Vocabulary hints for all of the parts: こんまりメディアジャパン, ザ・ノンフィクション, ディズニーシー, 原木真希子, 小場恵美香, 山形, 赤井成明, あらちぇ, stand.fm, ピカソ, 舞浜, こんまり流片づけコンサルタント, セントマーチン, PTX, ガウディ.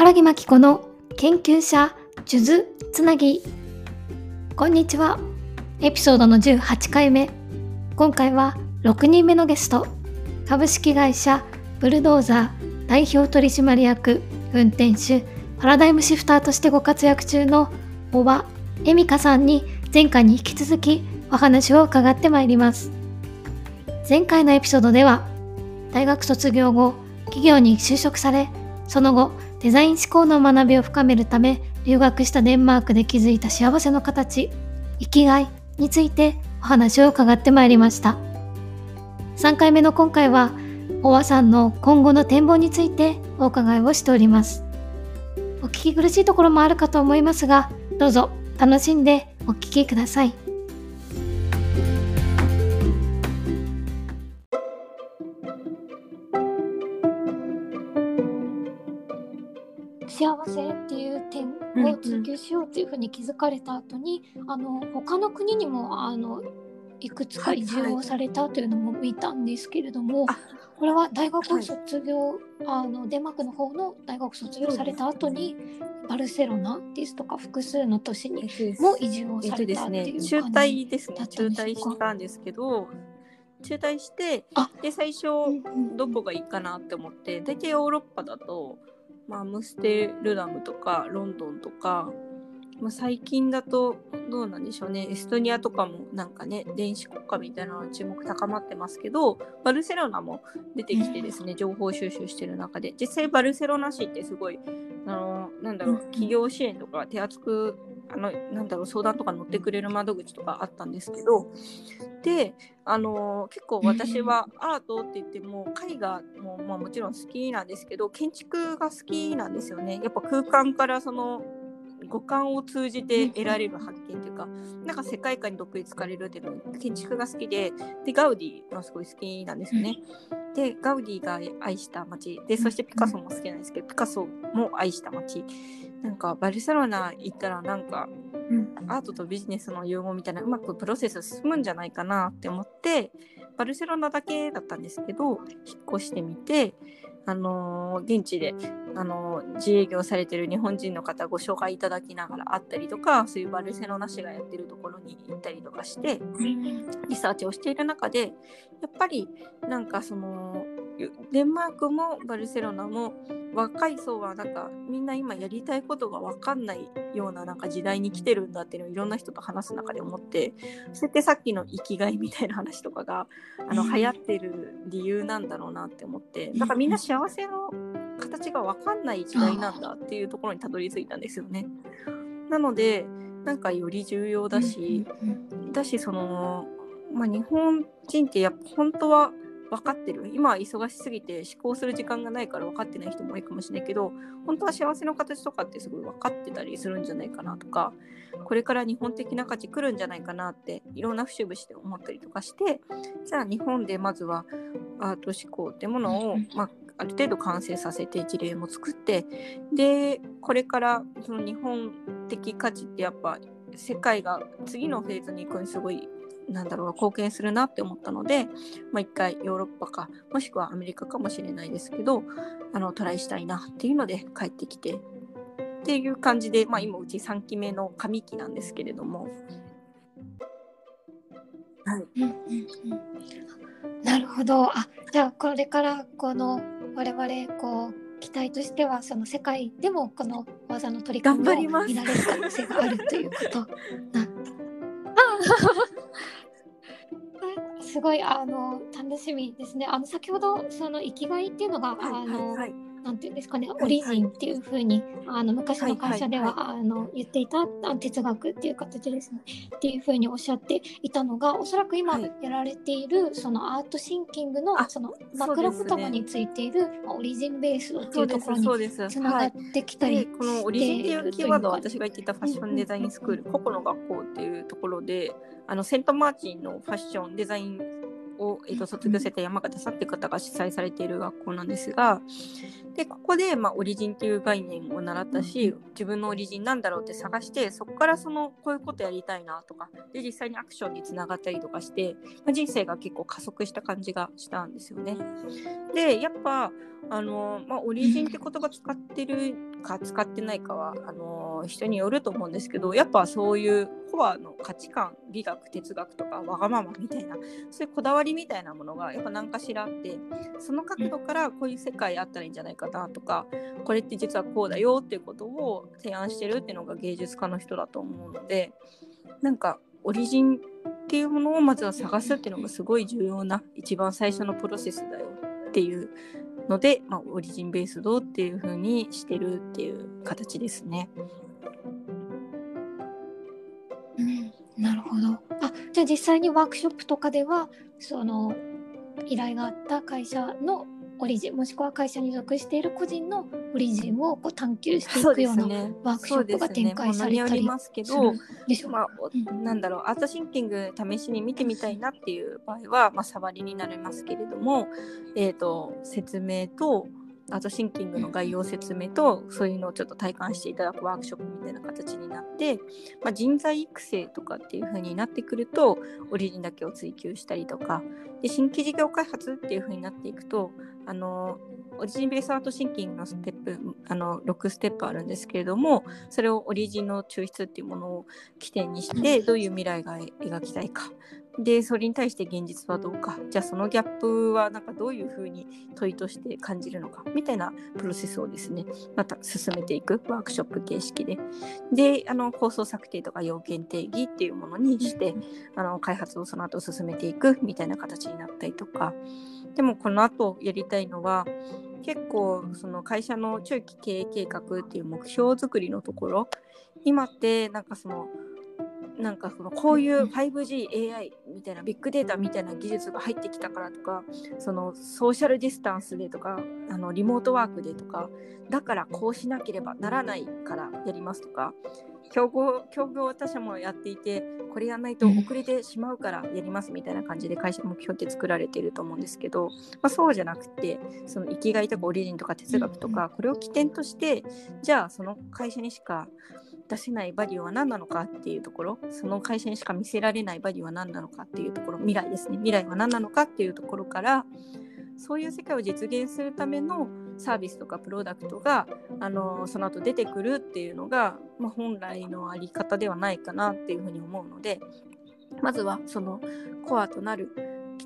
原木真希子の研究者数珠つなぎ。こんにちは。エピソードの18回目。今回は6人目のゲスト、株式会社ブルドーザー代表取締役運転手パラダイムシフターとしてご活躍中の小場恵美香さんに前回に引き続きお話を伺ってまいります。前回のエピソードでは、大学卒業後企業に就職され、その後デザイン思考の学びを深めるため留学したデンマークで築いた幸せの形、生きがいについてお話を伺ってまいりました。3回目の今回は小和さんの今後の展望についてお伺いをしております。お聞き苦しいところもあるかと思いますが、どうぞ楽しんでお聞きください。幸せっていう点を追求しようというふうに気づかれた後に、他の国にもいくつか移住をされたというのも見たんですけれども、これは大学を卒業、デンマークの方の大学を卒業された後にバルセロナですとか複数の都市にも移住をされたっていう感じだったんですか？中退したんですけど、中退してで最初どこがいいかなって思って、大体ヨーロッパだとアムステルダムとかロンドンとか、最近だとどうなんでしょうね、エストニアとかもなんかね、電子国家みたいなの注目高まってますけど、バルセロナも出てきてですね、情報収集してる中で、実際バルセロナ市ってすごい企業支援とか手厚く相談とか乗ってくれる窓口とかあったんですけど、で結構私はアートって言っても絵画も、もちろん好きなんですけど、建築が好きなんですよね。やっぱ空間からその五感を通じて得られる発見というか、なんか世界観に独立されるっていうのは建築が好きで、ガウディがすごい好きなんですよね。でガウディが愛した街で、そしてピカソも好きなんですけど、ピカソも愛した街、なんかバルセロナ行ったらなんかアートとビジネスの融合みたいな、うまくプロセス進むんじゃないかなって思って、バルセロナだけだったんですけど引っ越してみて、現地で、自営業されてる日本人の方ご紹介いただきながら会ったりとか、そういうバルセロナ市がやってるところに行ったりとかしてリサーチをしている中で、やっぱりなんかそのデンマークもバルセロナも若い層はなんかみんな今やりたいことが分かんないよう なんか時代に来てるんだっていうのをいろんな人と話す中で思って、それってさっきの生きがいみたいな話とかが流行ってる理由なんだろうなって思って、だからみんな幸せの形が分かんない時代なんだっていうところにたどり着いたんですよね。なのでなんかより重要だし、その、日本人ってやっぱ本当は分かってる、今は忙しすぎて思考する時間がないから分かってない人も多いかもしれないけど、本当は幸せの形とかってすごい分かってたりするんじゃないかなとか、これから日本的な価値来るんじゃないかなっていろんな節々で思ったりとかして、じゃあ日本でまずはアート思考ってものを、ある程度完成させて事例も作って、でこれからその日本的価値ってやっぱ世界が次のフェーズに行くにすごい貢献するなって思ったので、一回ヨーロッパかもしくはアメリカかもしれないですけどトライしたいなっていうので帰ってきてっていう感じで、今うち3期目の上期なんですけれども、なるほど。じゃあこれからこの我々期待としては、その世界でもこの技の取り組みを見られる可能性があるということなんですすごい楽しみですね。先ほどその生きがいっていうのがなんていうんですかね、オリジンっていう風に昔の会社では言っていた哲学っていう形ですねっていう風におっしゃっていたのが、おそらく今やられているそのアートシンキングのその枕言葉についているオリジンベースっていうところにつながってきたりしているというか、このオリジンっていうキーワードは私が言っていたファッションデザインスクール、個々の学校っていうところでセントマーチンのファッションデザインを、卒業された山形さんって方が主催されている学校なんですが、でここで、オリジンっていう概念を習ったし、自分のオリジンなんだろうって探して、そこからこういうことやりたいなとかで実際にアクションにつながったりとかして、人生が結構加速した感じがしたんですよね。でやっぱオリジンって言葉使ってるか使ってないかは人によると思うんですけど、やっぱそういうコアの価値観、美学、哲学とかわがままみたいな、そういうこだわりみたいなものがやっぱ何かしらあって、その角度からこういう世界あったらいいんじゃないかなとか、これって実はこうだよっていうことを提案してるっていうのが芸術家の人だと思うので、なんかオリジンっていうものをまずは探すっていうのがすごい重要な一番最初のプロセスだよっていうので、まあ、オリジンベースドっていう風にしてるっていう形ですね。うん、なるほど。あ、じゃあ実際にワークショップとかではその依頼があった会社のオリジン、もしくは会社に属している個人のオリジンをこう探求していくようなワークショップが展開されたりするでしょうか。なんだろう、アートシンキング試しに見てみたいなっていう場合は、まあ、触りになりますけれども、説明とアートシンキングの概要説明と、そういうのをちょっと体感していただくワークショップみたいな形になって、まあ、人材育成とかっていう風になってくるとオリジンだけを追求したりとかで、新規事業開発っていう風になっていくとオリジンベースアートシンキングのステップ6ステップあるんですけれども、それをオリジンの抽出っていうものを起点にして、どういう未来が描きたいかで、それに対して現実はどうか、じゃあそのギャップはなんかどういうふうに問いとして感じるのかみたいなプロセスをですね、また進めていくワークショップ形式で、構想策定とか要件定義っていうものにして開発をその後進めていくみたいな形になったりとか。でもこの後やりたいのは結構その会社の中期経営計画っていう目標作りのところ、今ってなんかこういう 5G、AI みたいなビッグデータみたいな技術が入ってきたからとか、そのソーシャルディスタンスでとかリモートワークでとか、だからこうしなければならないからやりますとか、競合他社もやっていて、これやらないと遅れてしまうからやりますみたいな感じで会社の目標って作られていると思うんですけど、まあ、そうじゃなくて、その生きがいとかオリジンとか哲学とか、これを起点としてじゃあその会社にしか出せないバリューは何なのかっていうところ、その会社にしか見せられないバリューは何なのかっていうところ、未来ですね、未来は何なのかっていうところから、そういう世界を実現するためのサービスとかプロダクトがその後出てくるっていうのが、まあ、本来のあり方ではないかなっていうふうに思うので、まずはそのコアとなる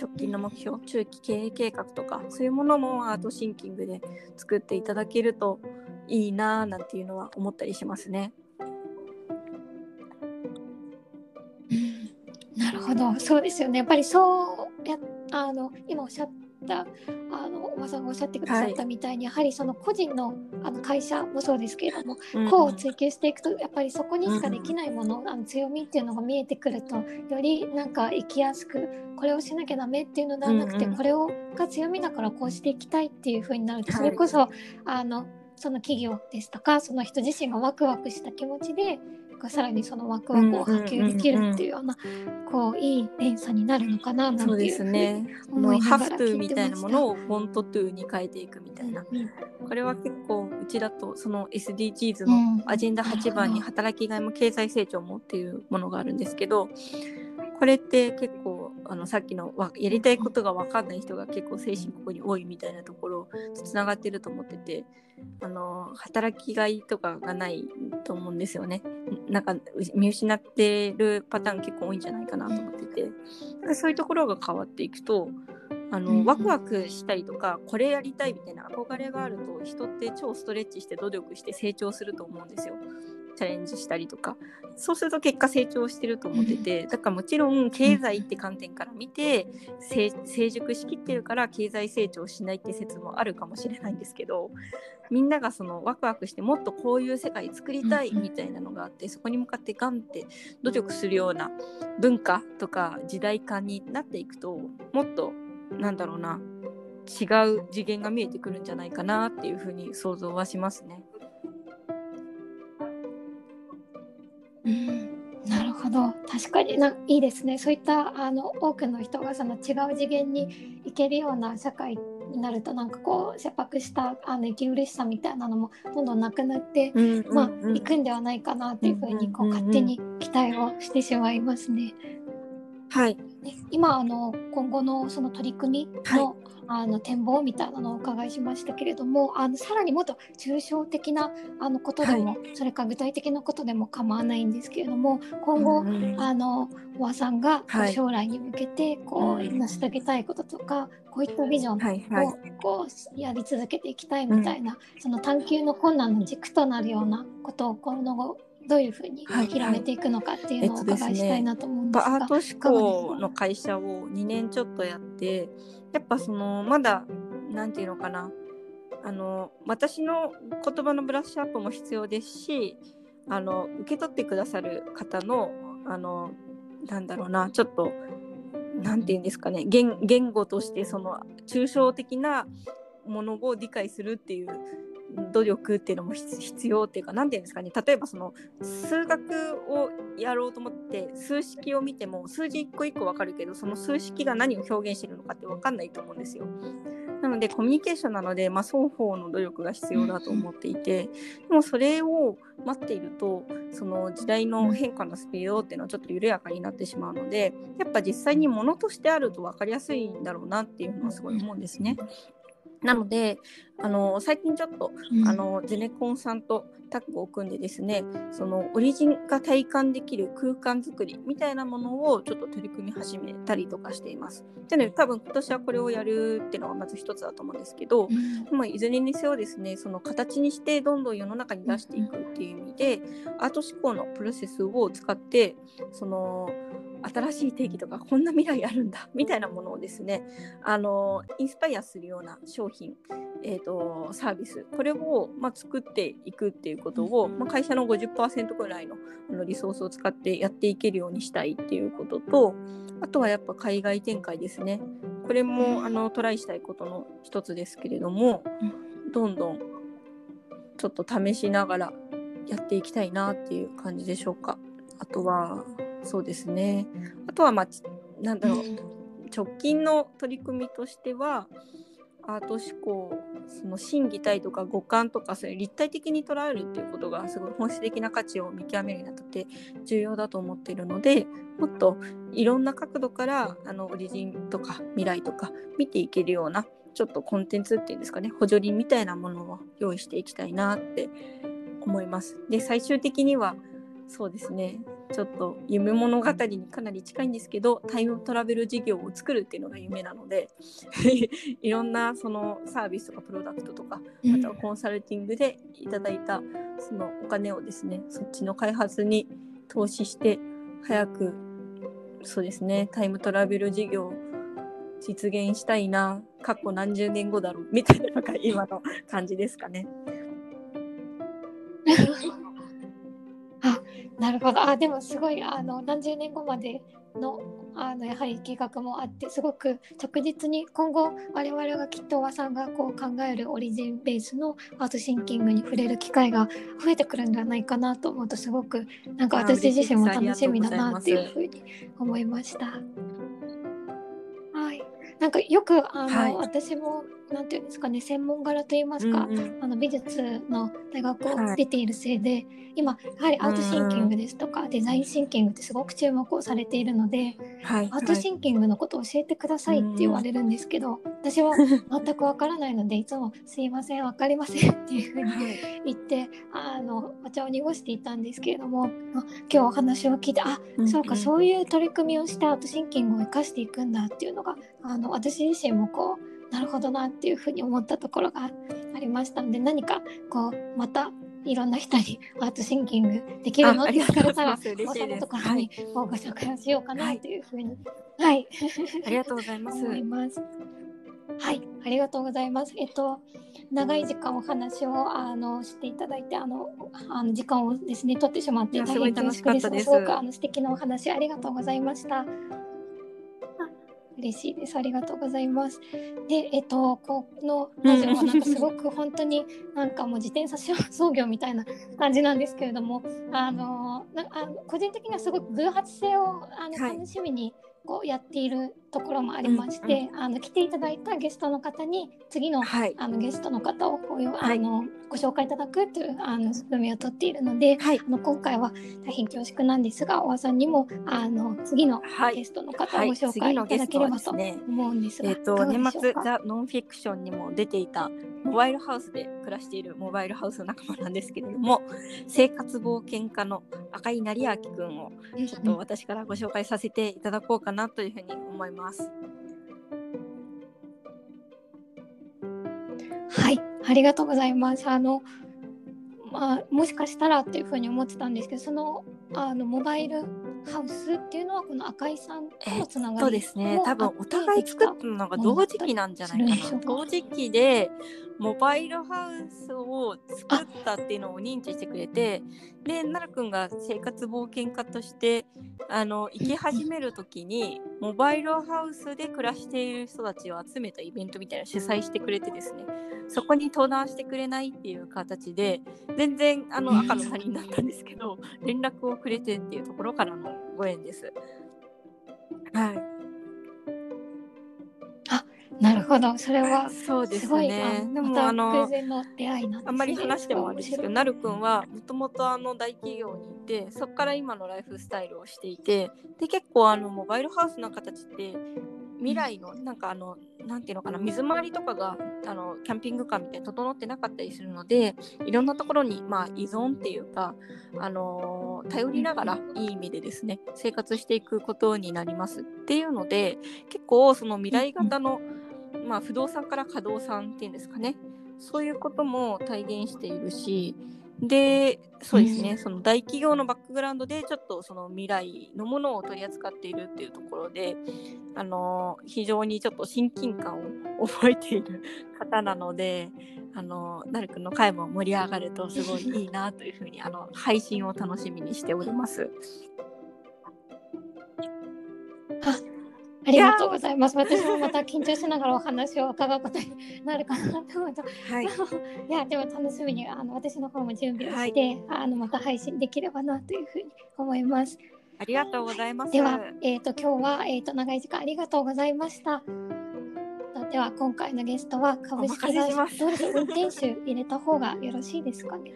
直近の目標、中期経営計画とか、そういうものもアートシンキングで作っていただけるといいななんていうのは思ったりしますね。なるほど、そうですよね。やっぱりそう今おっしゃったおばさんがおっしゃってくださったみたいに、はい、やはりその個人の、会社もそうですけれども、こうを追求していくと、やっぱりそこにしかできないもの、強みっていうのが見えてくると、よりなんか生きやすく、これをしなきゃダメっていうのではなくて、これをが強みだからこうしていきたいっていう風になると、それこそ、その企業ですとか、その人自身がワクワクした気持ちでさらにそのワクワクを波及できるっていうような、こういい連鎖になるのかななんていう。そうですね。もうハフトゥーみたいなものをフォントトゥーに変えていくみたいな、これは結構うちだとその SDGs のアジェンダ8番に働きがいも経済成長もっていうものがあるんですけど、これって結構さっきのやりたいことが分かんない人が結構精神ここに多いみたいなところとつながってると思ってて、働きがいとかがないと思うんですよね。なんか見失ってるパターン結構多いんじゃないかなと思ってて、なんかそういうところが変わっていくとワクワクしたりとか、これやりたいみたいな憧れがあると、人って超ストレッチして努力して成長すると思うんですよ。チャレンジしたりとか、そうすると結果成長してると思ってて、だからもちろん経済って観点から見て成熟しきってるから経済成長しないって説もあるかもしれないんですけど、みんながそのワクワクしてもっとこういう世界作りたいみたいなのがあって、そこに向かってガンって努力するような文化とか時代感になっていくと、もっとなんだろうな、違う次元が見えてくるんじゃないかなっていうふうに想像はしますね。なるほど、確かにいいですね。そういった多くの人がその違う次元に行けるような社会になると、なんかこう切迫した息苦しさみたいなのもどんどんなくなって、いくんではないかなというふうにこう勝手に期待をしてしまいますね。はい、で今今後のその取り組みの、はい、展望みたいなのをお伺いしましたけれども、さらにもっと抽象的なことでも、はい、それから具体的なことでも構わないんですけれども、今後、うん、おばさんが将来に向けて成し遂げたいこととか、こういったビジョンを、はいはい、やり続けていきたいみたいな、うん、その探求の困難の軸となるようなことを今後どういうふうに広めていくのかっていうのをお伺いしたいなと思うんですが、アート志向の会社を2年ちょっとやって、やっぱそのまだなんていうのかな、私の言葉のブラッシュアップも必要ですし、受け取ってくださる方のなんだろうな、ちょっとなんていうんですかね、言語としてその抽象的なものを理解するっていう努力っていうのも必要っていうか、なんていうんですかね、例えばその数学をやろうと思って数式を見ても数字一個一個分かるけど、その数式が何を表現してるのかって分かんないと思うんですよ。なのでコミュニケーションなので、双方の努力が必要だと思っていて、でもそれを待っているとその時代の変化のスピードっていうのはちょっと緩やかになってしまうので、やっぱ実際に物としてあると分かりやすいんだろうなっていうのはすごい思うんですね。なので最近ちょっと、ゼネコンさんとタッグを組んでですね、そのオリジンが体感できる空間づくりみたいなものをちょっと取り組み始めたりとかしています。なので多分今年はこれをやるっていうのがまず一つだと思うんですけど、いずれにせよですね、その形にしてどんどん世の中に出していくっていう意味で、アート思考のプロセスを使って、その新しい定義とかこんな未来あるんだみたいなものをですね、インスパイアするような商品、サービス、これを、作っていくっていうことを、会社の 50% くらいのリソースを使ってやっていけるようにしたいっていうことと、あとはやっぱ海外展開ですね。これもトライしたいことの一つですけれども、どんどんちょっと試しながらやっていきたいなっていう感じでしょうか。あとはそうですね、あとは、なんだろう、直近の取り組みとしては、アート思考、その心技体とか五感とか、そういう立体的に捉えるっていうことがすごい本質的な価値を見極めるにあたって重要だと思っているので、もっといろんな角度からオリジンとか未来とか見ていけるようなちょっとコンテンツっていうんですかね、補助輪みたいなものを用意していきたいなって思います。で、最終的にはそうですね、ちょっと夢物語にかなり近いんですけど、タイムトラベル事業を作るっていうのが夢なのでいろんなそのサービスとかプロダクトとか、あとはコンサルティングでいただいたそのお金をですね、そっちの開発に投資して、早くそうですね、タイムトラベル事業を実現したいな、過去何十年後だろうみたいなのが今の感じですかねなるほど。でもすごい何十年後までのやはり計画もあって、すごく着実に今後我々がきっとおばさんが考えるオリジンベースのアートシンキングに触れる機会が増えてくるんじゃないかなと思うと、すごくなんか私自身も楽しみだなっていうふうに思いました。はい。なんかよくはい、私もなんていうんですかね、専門柄といいますか、美術の大学を出ているせいで、今やはりアートシンキングですとか、デザインシンキングってすごく注目をされているので、アートシンキングのことを教えてくださいって言われるんですけど、私は全くわからないのでいつもすいません、わかりませんっていうふうに言ってお茶を濁していたんですけれども、今日お話を聞いて、そうか、そういう取り組みをしてアートシンキングを生かしていくんだっていうのが、私自身もなるほどなっていうふうに思ったところがありましたので、何かまたいろんな人にアートシンキングできるのって聞かれたら、おさんとかにご紹介をしようかなというふうに、はい、ありがとうございます思います。はい、ありがとうございます。長い時間お話をしていただいて、時間をですね取ってしまって大変恐縮です。すごく素敵なお話ありがとうございました。嬉しいです。ありがとうございます。で、このラジオはなんかすごく本当になんかもう自転車操業みたいな感じなんですけれども、個人的にはすごく偶発性を楽しみにやっているところもありまして、うん、来ていただいたゲストの方に次の、はい、ゲストの方をご紹介いただくという仕組みを取っているので、はい、今回は大変恐縮なんですが、おわさんにも次のゲストの方をご紹介いただければと思うんですが、年末ザ・ノンフィクションにも出ていたモバイルハウスで暮らしているモバイルハウスの仲間なんですけれども、生活冒険家の赤井成明くんをちょっと私からご紹介させていただこうかなというふうに思います。はい、ありがとうございます。もしかしたらっていうふうに思ってたんですけど、そのモバイルハウスっていうのはこの赤井さんとのつながりも、そうですね、多分お互い作ったのが同時期なんじゃないかな。同時期でモバイルハウスを作ったっていうのを認知してくれて、でなるくんが生活冒険家として行き始めるときにモバイルハウスで暮らしている人たちを集めたイベントみたいなのを主催してくれてですね、そこに登壇してくれないっていう形で全然赤の他人だったんですけど、連絡をくれてっていうところからのご縁です。はい、なるほど、それはすごい、そうですね。でも偶然の出会いなんですね。あんまり話してもあれですけど、なるくんはもともと大企業にいて、そこから今のライフスタイルをしていて、で結構モバイルハウスの形って未来のなんかなんていうのかな、水回りとかがキャンピングカーみたいに整ってなかったりするので、いろんなところに、まあ、依存っていうか頼りながらいい意味でですね生活していくことになりますっていうので、結構その未来型の、まあ、不動産から稼働産っていうんですかね、そういうことも体現しているし、でそうですね、その大企業のバックグラウンドでちょっとその未来のものを取り扱っているっていうところで非常にちょっと親近感を覚えている方なので、なるくんの会も盛り上がるとすごいいいなというふうに配信を楽しみにしております。ありがとうございます。私もまた緊張しながらお話を伺うことになるかなと思うと、はい、いやでも楽しみに私の方も準備をして、はい、また配信できればなというふうに思います。ありがとうございます。はい、では、今日は、長い時間ありがとうございました。では今回のゲストは株式会社ドルフ運転手入れた方がよろしいですかね。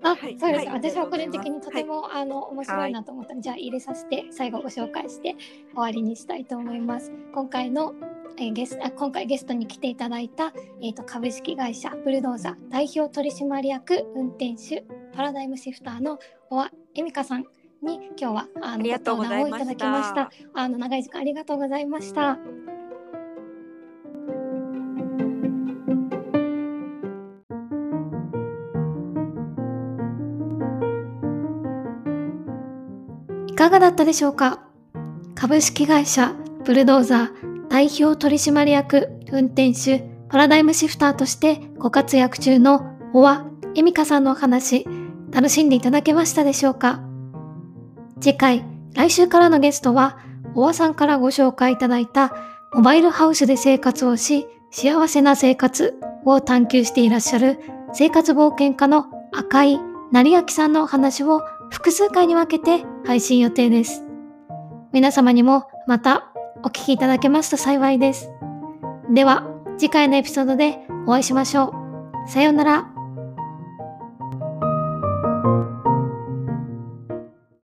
はい、そうです、はい、私は個人的にとても、はい、面白いなと思ったので、じゃあ入れさせて最後ご紹介して終わりにしたいと思います。今回ゲストに来ていただいた、株式会社ブルドーザー代表取締役運転手パラダイムシフターの小和恵美香さんに今日はご登壇をいただきました。長い時間ありがとうございました。いかがだったでしょうか。株式会社ブルドーザー代表取締役運転手パラダイムシフターとしてご活躍中の小和恵美香さんのお話、楽しんでいただけましたでしょうか。次回、来週からのゲストは小和さんからご紹介いただいたモバイルハウスで生活をし幸せな生活を探求していらっしゃる生活冒険家の赤井成明さんのお話を複数回に分けて配信予定です。皆様にもまたお聞きいただけますと幸いです。では次回のエピソードでお会いしましょう。さようなら。